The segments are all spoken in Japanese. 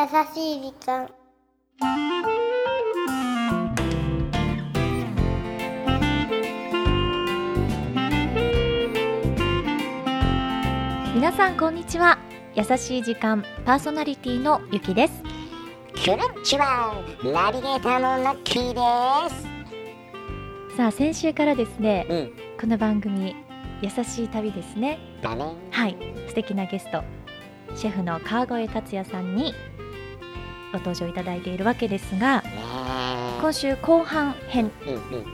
優しい時間。皆さんこんにちは。優しい時間パーソナリティのゆきです。こんにちは、ナビゲーターのラッキーです。さあ先週からですね、この番組優しい旅ですねだね、はい、素敵なゲストシェフの川越達也さんにご登場いただいているわけですが、今週後半編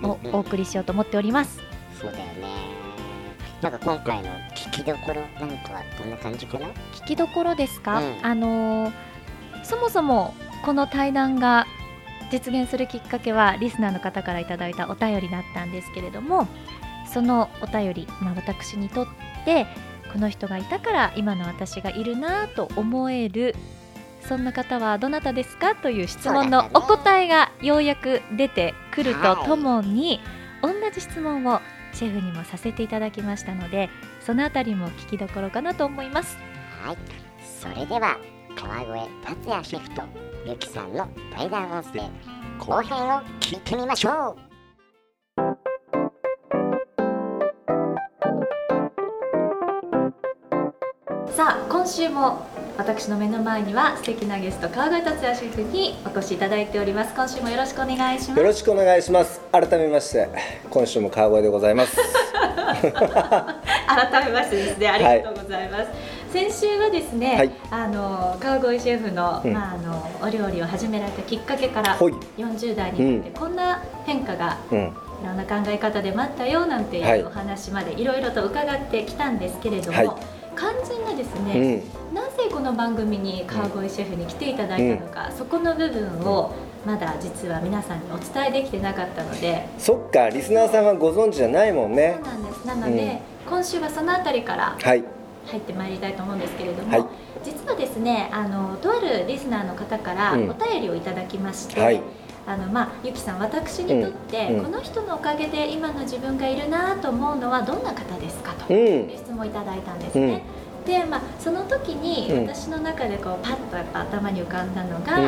をお送りしようと思っております。そうだよね。なんか今回の聞きどころなんかはどんな感じかな。聞きどころですか、そもそもこの対談が実現するきっかけはリスナーの方からいただいたお便りだったんですけれども、そのお便り、私にとってこの人がいたから今の私がいるなと思える、そんな方はどなたですかという質問のお答えがようやく出てくるとともに、同じ質問をシェフにもさせていただきましたので、そのあたりも聞きどころかなと思います。はい、それでは川越達也シェフとゆきさんの対談音声後編を聞いてみましょう。さあ今週も私の目の前には素敵なゲスト川越達也シェフにお越しいただいております。今週もよろしくお願いします。よろしくお願いします。改めまして今週も川越でございます改めましてですね、ありがとうございます、先週はですね、川越シェフの、お料理を始められたきっかけから40代になって、こんな変化が、いろんな考え方で待ったよなんていうお話までいろいろと伺ってきたんですけれども、肝心なですね、なぜこの番組に川越シェフに来ていただいたのか、そこの部分をまだ実は皆さんにお伝えできてなかったので。そっか、リスナーさんはご存知じゃないもんね。そうなんです。なので、今週はそのあたりから入ってまいりたいと思うんですけれども、実はですね、とあるリスナーの方からお便りをいただきまして、ゆきさん、私にとって、この人のおかげで今の自分がいるなと思うのはどんな方ですかという質問をいただいたんですね、で、その時に私の中でこうパッとやっぱ頭に浮かんだのが、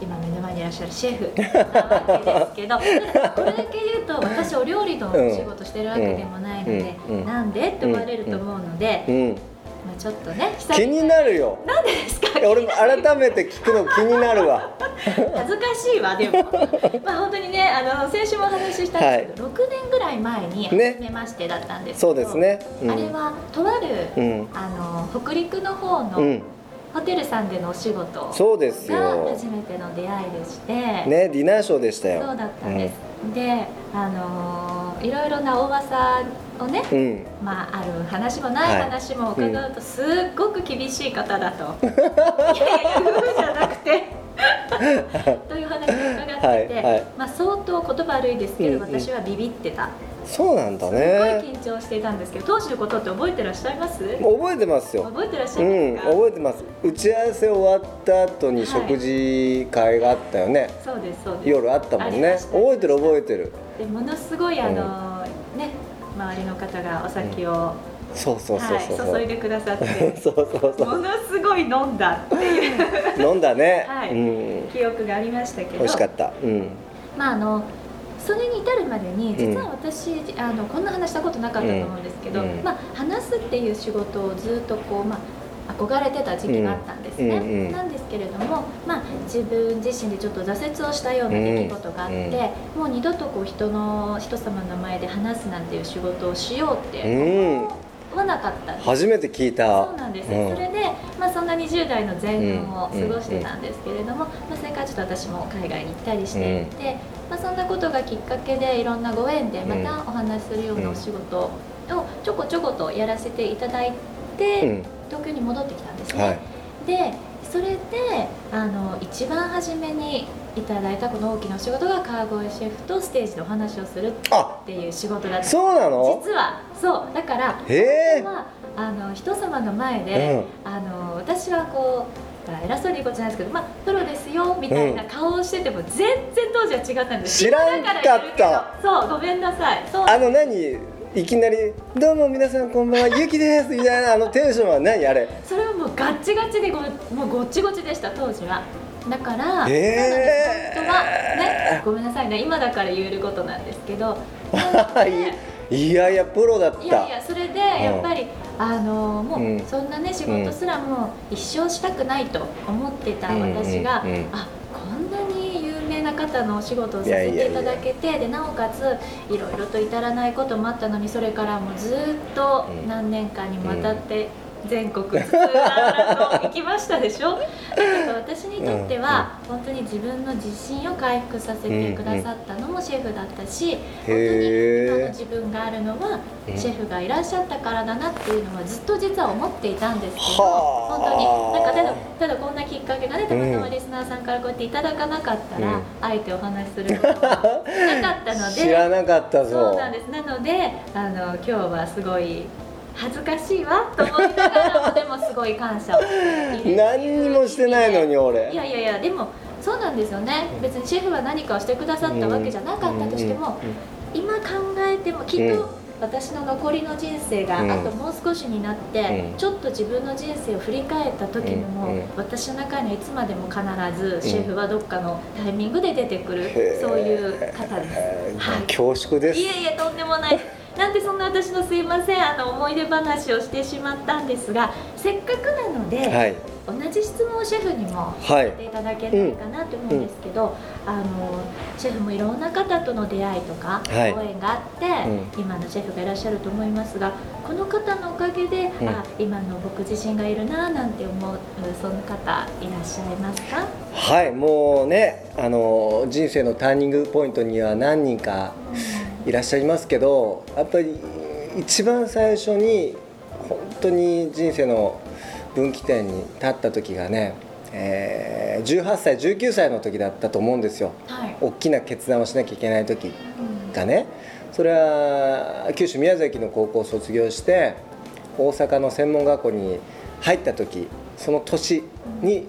今目の前にいらっしゃるシェフなわけですけどこれだけ言うと私お料理のお仕事してるわけでもないので、なんでって思われると思うので、ちょっとね、気になるよ。なんでですか。俺も改めて聞くの気になるわ恥ずかしいわ、でも本当にね、先週もお話ししたんですけど、6年ぐらい前に初めましてだったんですけど、そうですね、あれはとある、北陸の方の、ホテルさんでのお仕事が初めての出会いでしてね、ディナーショーでしたよ。そうだったんです、で、いろいろな大噂をね、ある話もない話も伺うとすっごく厳しい方だと、じゃなくてという話を伺ってて、相当言葉悪いですけど、私はビビってた。そうなんだね。すごい緊張していたんですけど、当時のことって覚えてらっしゃいます？覚えてますよ。覚えてらっしゃいますか？覚えてます。打ち合わせ終わった後に食事会があったよね。そうですそうです。夜あったもんね。覚えてる覚えてる。でものすごいね、周りの方がお酒を注いでくださってものすごい飲んだっていう飲んだね、記憶がありましたけど、美味しかった、それに至るまでに実は私、こんな話したことなかったと思うんですけど、話すっていう仕事をずっとこう、憧れてた時期があったんですね、なんですけれども、自分自身でちょっと挫折をしたような出来事があって、もう二度とこう人様の前で話すなんていう仕事をしようって思わなかったんです。初めて聞いた。そうなんです、それで、そんな20代の前半を過ごしてたんですけれども、それからちょっと私も海外に行ったりしていて、そんなことがきっかけでいろんなご縁でまたお話しするようなお仕事をちょこちょことやらせていただいて、東京に戻ってきたんですね、で、それで一番初めにいただいたこの大きなお仕事が川越シェフとステージでお話をするっていう仕事だった。そうなの？実はそうだから、人様の前で、私はこう偉そうに言うことじゃないですけど、プロですよみたいな顔をしてても、全然当時は違ったんです。知らんかった。そう、ごめんなさい。そう、いきなりどうも皆さんこんばんはゆきですみたいなあのテンションは何あれ。それはもうガッチガチでもうゴチゴチでした当時は。だから、本当はねごめんなさいね今だから言えることなんですけど。いやいやプロだった。いやいやそれでやっぱり、うん、もうそんなね仕事すらもう一生したくないと思ってた私が、うんうんうん、あこんなに有名な方のお仕事をさせていただけてでなおかついろいろと至らないこともあったのにそれからもうずっと何年間にもわたって全国津々浦々と行きましたでしょ。だから私にとっては本当に自分の自信を回復させてくださったのもシェフだったし、本当に今の自分があるのはシェフがいらっしゃったからだなっていうのはずっと実は思っていたんですけど、本当になんかただこんなきっかけがねたまたまリスナーさんからこうやっていただかなかったら、あえてお話しすることはなかったので知らなかったぞ。そうなんです。なので今日はすごい恥ずかしいわと思いながらもでもすごい感謝を何にもしてないのに俺。いやいやいやでもそうなんですよね。別にシェフは何かをしてくださったわけじゃなかったとしても、今考えてもきっと私の残りの人生があともう少しになってちょっと自分の人生を振り返った時にも私の中にはいつまでも必ずシェフはどっかのタイミングで出てくるそういう方です、はい、恐縮です。いやいやとんでもないなんでそんな私のすいません思い出話をしてしまったんですが、せっかくなので、はい、同じ質問をシェフにもさせていただけないかなと思うんですけど、はいシェフもいろんな方との出会いとか、はい、応援があって、うん、今のシェフがいらっしゃると思いますが、この方のおかげで、うん、今の僕自身がいるななんて思うその方いらっしゃいますか。はいもうね人生のターニングポイントには何人か、いらっしゃいますけど、やっぱり一番最初に本当に人生の分岐点に立った時がね、18歳19歳の時だったと思うんですよ、はい、大きな決断をしなきゃいけない時がね、うん、それは九州宮崎の高校を卒業して大阪の専門学校に入った時、その年に、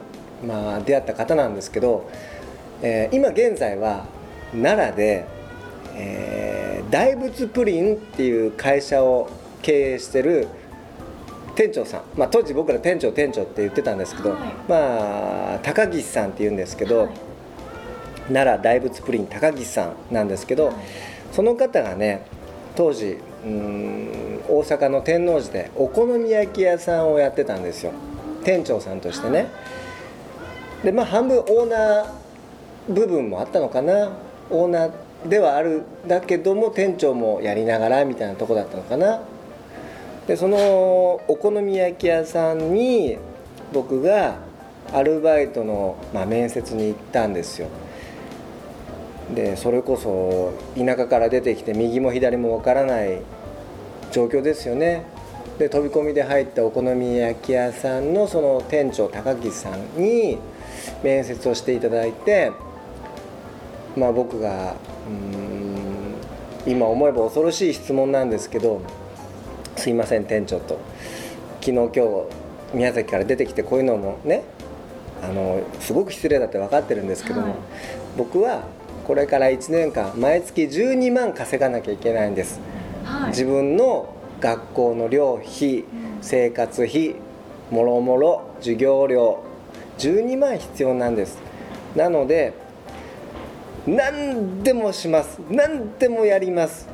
出会った方なんですけど、今現在は奈良で大仏プリンっていう会社を経営してる店長さん、当時僕ら店長って言ってたんですけど、高岸さんって言うんですけど、奈良大仏プリン高岸さんなんですけど、その方がね当時大阪の天王寺でお好み焼き屋さんをやってたんですよ、店長さんとしてね。で半分オーナー部分もあったのかな、オーナーではあるだけども店長もやりながらみたいなとこだったのかな。でそのお好み焼き屋さんに僕がアルバイトの、面接に行ったんですよ。でそれこそ田舎から出てきて右も左もわからない状況ですよね。で飛び込みで入ったお好み焼き屋さんのその店長高木さんに面接をしていただいて、僕が今思えば恐ろしい質問なんですけど、すいません店長と、昨日今日宮崎から出てきてこういうのもねすごく失礼だって分かってるんですけども、僕はこれから1年間毎月12万稼がなきゃいけないんです、自分の学校の寮費、生活費もろもろ授業料12万必要なんです。なので何でもします、何でもやります、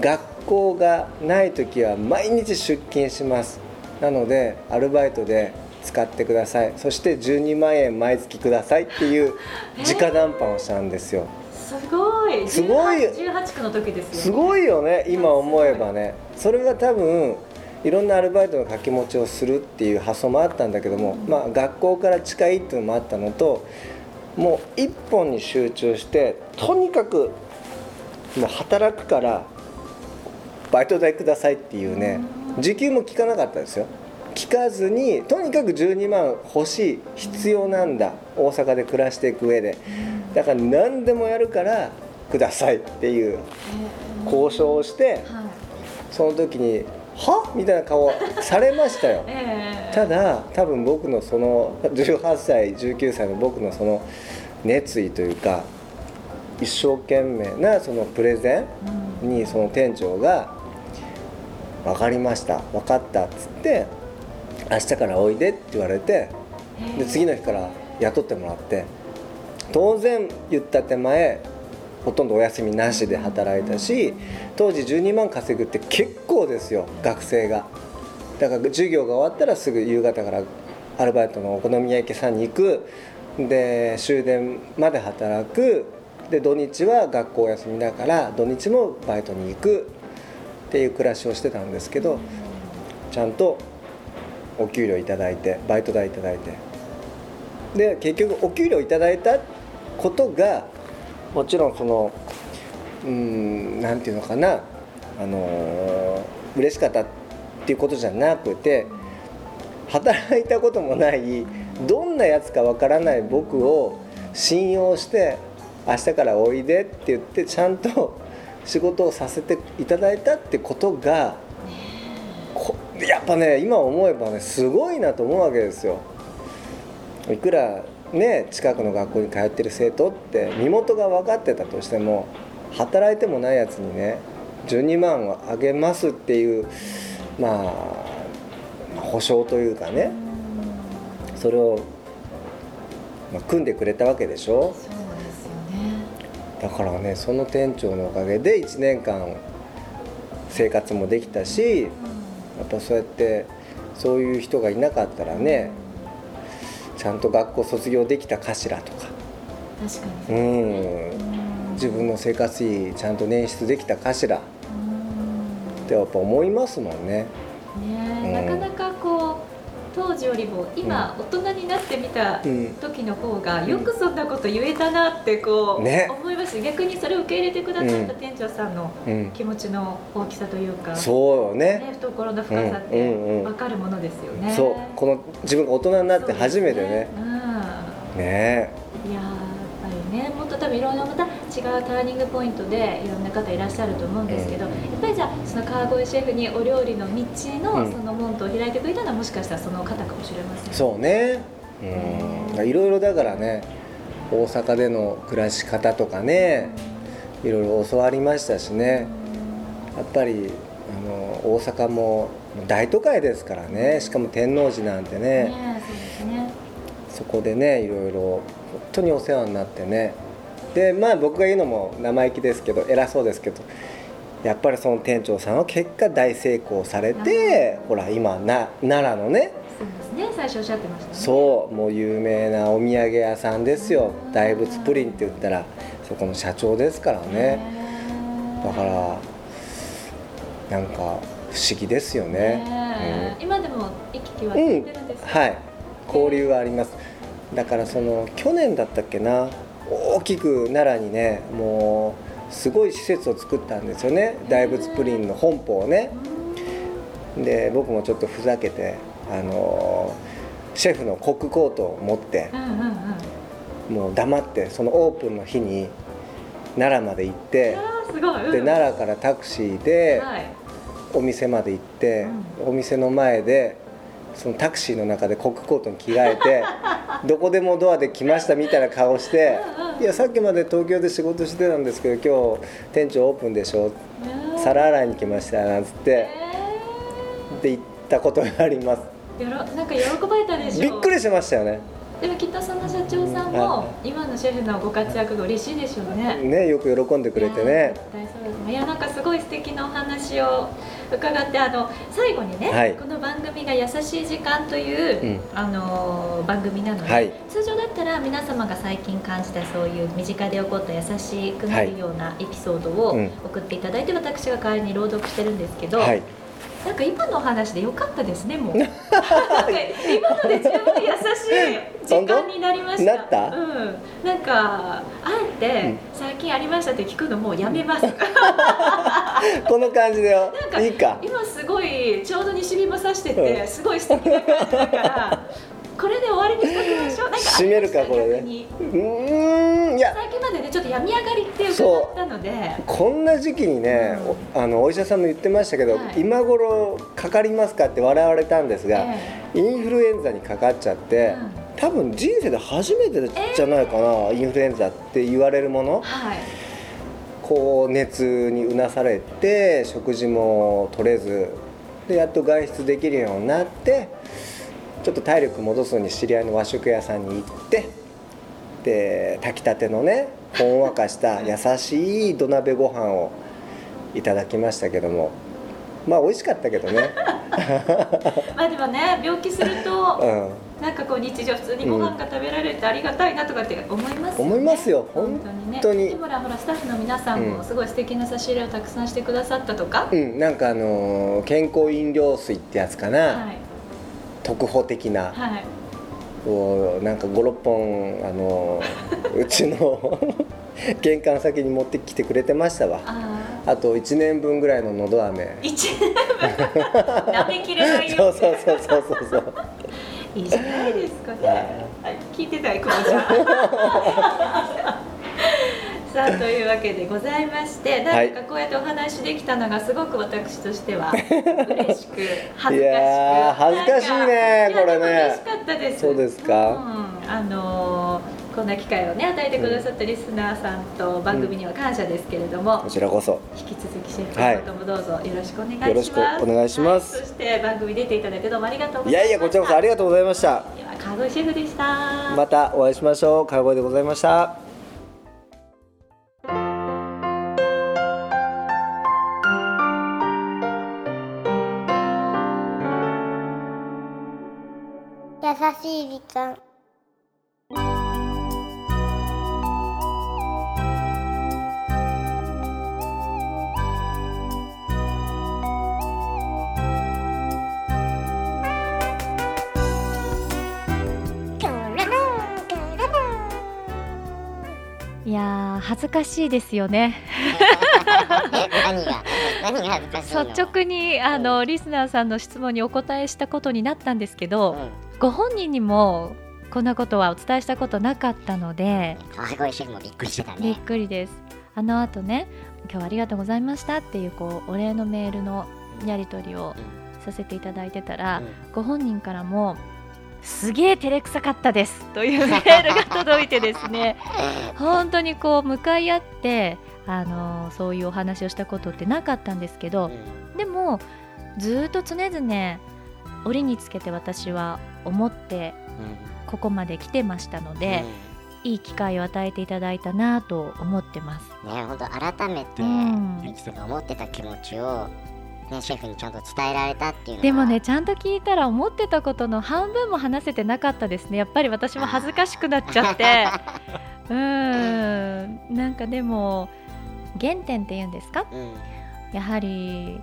学校がないときは毎日出勤します、なのでアルバイトで使ってください、そして12万円毎月くださいっていう直談判をしたんですよ、すごい18区の時ですよね。すごいよね今思えばね。それは多分いろんなアルバイトの掛け持ちをするっていう発想もあったんだけども、学校から近いっていうのもあったのと、もう一本に集中してとにかくもう働くからバイト代くださいっていうね、時給も聞かなかったですよ、聞かずにとにかく12万欲しい、必要なんだ大阪で暮らしていく上で、だから何でもやるからくださいっていう交渉をして、その時にはみたいな顔されましたよ、ただ多分僕のその18歳19歳の僕のその熱意というか一生懸命なそのプレゼンにその店長が分かりました分かったっつって明日からおいでって言われて、で次の日から雇ってもらって、当然言った手前ほとんどお休みなしで働いたし、当時12万稼ぐって結構ですよ、学生が。だから授業が終わったらすぐ夕方からアルバイトのお好み焼き屋さんに行く、で終電まで働く、で土日は学校休みだから土日もバイトに行くっていう暮らしをしてたんですけど、ちゃんとお給料いただいて、バイト代いただいて、で結局お給料いただいたことがもちろんそのなんていうのかな、嬉しかったっていうことじゃなくて、働いたこともないどんなやつかわからない僕を信用して明日からおいでって言ってちゃんと仕事をさせていただいたってことがやっぱね今思えばねすごいなと思うわけですよ。いくらね、近くの学校に通ってる生徒って身元が分かってたとしても、働いてもないやつにね12万をあげますっていう、まあ保証というかね、それを、まあ、組んでくれたわけでしょ。そうですよね。だからね、その店長のおかげで1年間生活もできたし、やっぱそうやってそういう人がいなかったらね、ちゃんと学校卒業できたかしらとか、確かに、自分の生活費ちゃんと捻出できたかしらってやっぱ思いますもんね。ね、なかなかこう当時よりも今大人になってみた時の方がよくそんなこと言えたなってこう思いました、ね、逆にそれを受け入れてくださった店長さんの気持ちの大きさというか、そうね、懐の深さって分かるものですよね、そう、この自分が大人になって初めて ね、いややっぱりね、もっと多分いろんなまた違うターニングポイントでいろんな方いらっしゃると思うんですけど、やっぱりじゃあその川越シェフにお料理の道のその門戸を開いてくれたのはもしかしたらその方かもしれません、ね、そうね、いろいろだからね、大阪での暮らし方とかね、いろいろ教わりましたしね、やっぱり大阪も大都会ですからね、しかも天王寺なんて ね、そうですね、そこでねいろいろ本当にお世話になってね、でまあ僕が言うのも生意気ですけど偉そうですけど、やっぱりその店長さんは結果大成功されて、ほら今奈良のね、そうですね、最初おっしゃってましたね、そうもう有名なお土産屋さんですよ、大仏プリンって言ったらそこの社長ですからね、だからなんか不思議ですよね、今でも行き来は続いてるんですか、はい、交流はあります。だからその去年だったっけな、大きく奈良にねもうすごい施設を作ったんですよね、大仏プリンの本舗をね。で僕もちょっとふざけてシェフのコックコートを持って、もう黙ってそのオープンの日に奈良まで行って、で奈良からタクシーで、お店まで行って、お店の前でそのタクシーの中でコックコートに着替えてどこでもドアで来ましたみたいな顔して、いやさっきまで東京で仕事してたんですけど今日店長オープンでしょ、皿洗いに来ましたなんつってって言ったことがあります。なんか喜ばれたでしょ。びっくりしましたよね。でもきっとその社長さんも今のシェフのご活躍が嬉しいでしょうね。ね、よく喜んでくれてね。いやなんかすごい素敵なお話を伺って、最後にね、この番組が優しい時間という、番組なので、通常だったら皆様が最近感じたそういう身近で起こった優しくなるようなエピソードを送っていただいて、私が代わりに朗読してるんですけど、なんか今のお話で良かったですね、もう今ので十分に優しい時間になりました。なんかあえて最近ありましたって聞くのもうやめますこの感じでよ、なんかいいか、今すごいちょうど西日も差してて、すごい素敵な感じだからこれで終わりにしておきましょう。なんか締めるかこれね。いや最近までねちょっと病み上がりって伺ったので、こんな時期にね、お医者さんも言ってましたけど、今頃かかりますかって笑われたんですが、インフルエンザにかかっちゃって、多分人生で初めてじゃないかな、インフルエンザって言われるもの、はい、こう熱にうなされて食事も取れずでやっと外出できるようになって、ちょっと体力戻すのに知り合いの和食屋さんに行って、で炊きたてのねほんわかした優しい土鍋ご飯をいただきましたけども、まあ美味しかったけどねまあでもね、病気するとなんかこう日常普通にご飯が食べられてありがたいなとかって思いますよね、思いますよ本当にね。でもほらスタッフの皆さんもすごい素敵な差し入れをたくさんしてくださったとか、うん、なんか健康飲料水ってやつかな、はい、特報的な、はい、なんか5、6本うちの玄関先に持ってきてくれてましたわ。 あと1年分ぐらいののど飴1年分なめきれないよそうそうそうそうそういいじゃないですかね聞いてたいこのじゃさあというわけでございまして、なんかこうやってお話できたのがすごく私としては嬉しく恥ずかしく、いや恥ずかしいねこれね、嬉しかったです。そうですか、うん、こんな機会をね与えてくださったリスナーさんと番組には感謝ですけれども、うん、こちらこそ引き続きシェフさんともどうぞよろしくお願いします、はい、よろしくお願いします、はい、そして番組出ていただいてどうもありがとうございました。いやいやこちらこそありがとうございました。では川越シェフでした。またお会いしましょう。川越でございました。優しい時間。いや恥ずかしいですよね何が恥ずかしいの？率直にリスナーさんの質問にお答えしたことになったんですけど、うん、ご本人にもこんなことはお伝えしたことなかったので、川越シェフもびっくりしてたね。びっくりです。あの後ね、今日はありがとうございましたっていうこうお礼のメールのやり取りをさせていただいてたら、うん、ご本人からもすげー照れくさかったですというメールが届いてですね本当にこう向かい合ってそういうお話をしたことってなかったんですけど、うん、でもずっと常々折につけて私は思ってここまで来てましたので、うん、いい機会を与えていただいたなと思ってますね。本当改めて、うん、思ってた気持ちを、ね、シェフにちゃんと伝えられたっていうのは。でもねちゃんと聞いたら思ってたことの半分も話せてなかったですね。やっぱり私も恥ずかしくなっちゃってなんかでも原点っていうんですか、うん、やはり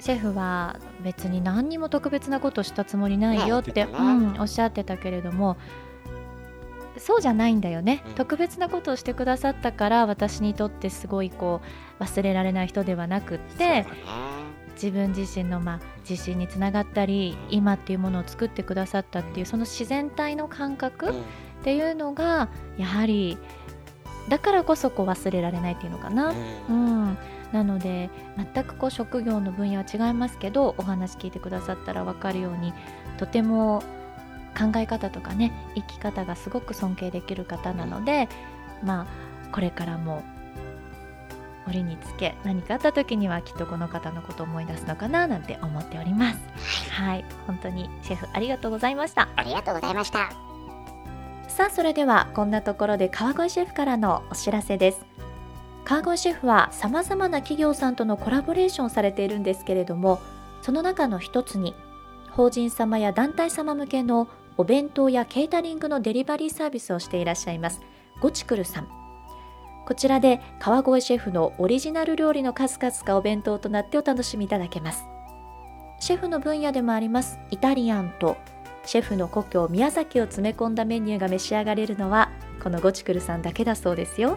シェフは別に何にも特別なことしたつもりないよって、うん、おっしゃってたけれども、そうじゃないんだよね、うん、特別なことをしてくださったから私にとってすごいこう忘れられない人ではなくって、自分自身の、まあ、自信につながったり今っていうものを作ってくださったっていうその自然体の感覚っていうのがやはりだからこそこう忘れられないっていうのかな、うんうん、なので全くこう職業の分野は違いますけど、お話聞いてくださったら分かるようにとても考え方とかね生き方がすごく尊敬できる方なので、まあこれからも折につけ何かあった時にはきっとこの方のことを思い出すのかななんて思っております。はい、本当にシェフありがとうございました。ありがとうございました。さあそれではこんなところで川越シェフからのお知らせです。川越シェフはさまざまな企業さんとのコラボレーションされているんですけれども、その中の一つに法人様や団体様向けのお弁当やケータリングのデリバリーサービスをしていらっしゃいますゴチクルさん、こちらで川越シェフのオリジナル料理の数々がお弁当となってお楽しみいただけます。シェフの分野でもありますイタリアンとシェフの故郷宮崎を詰め込んだメニューが召し上がれるのはこのゴチクルさんだけだそうですよ。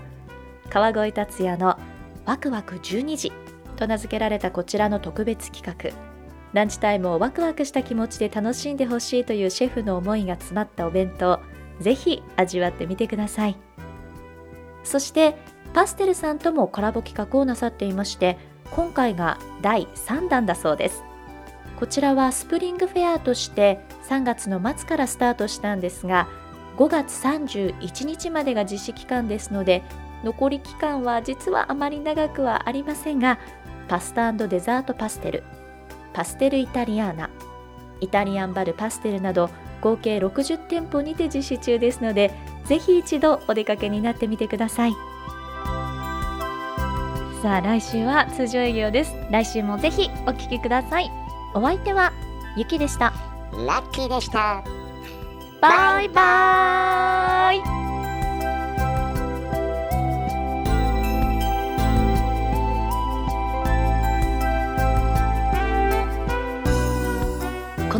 川越達也のワクワク12時と名付けられたこちらの特別企画、ランチタイムをワクワクした気持ちで楽しんでほしいというシェフの思いが詰まったお弁当、ぜひ味わってみてください。そしてパステルさんともコラボ企画をなさっていまして、今回が第3弾だそうです。ここちらはスプリングフェアとして3月の末からスタートしたんですが、5月31日までが実施期間ですので、残り期間は実はあまり長くはありませんが、パスタ&デザートパステル、パステルイタリアーナ、イタリアンバルパステルなど合計60店舗にて実施中ですので、ぜひ一度お出かけになってみてください。さあ、来週は通常営業です。来週もぜひお聞きください。お相手はゆきでした。ラッキーでした。バイバイ。こ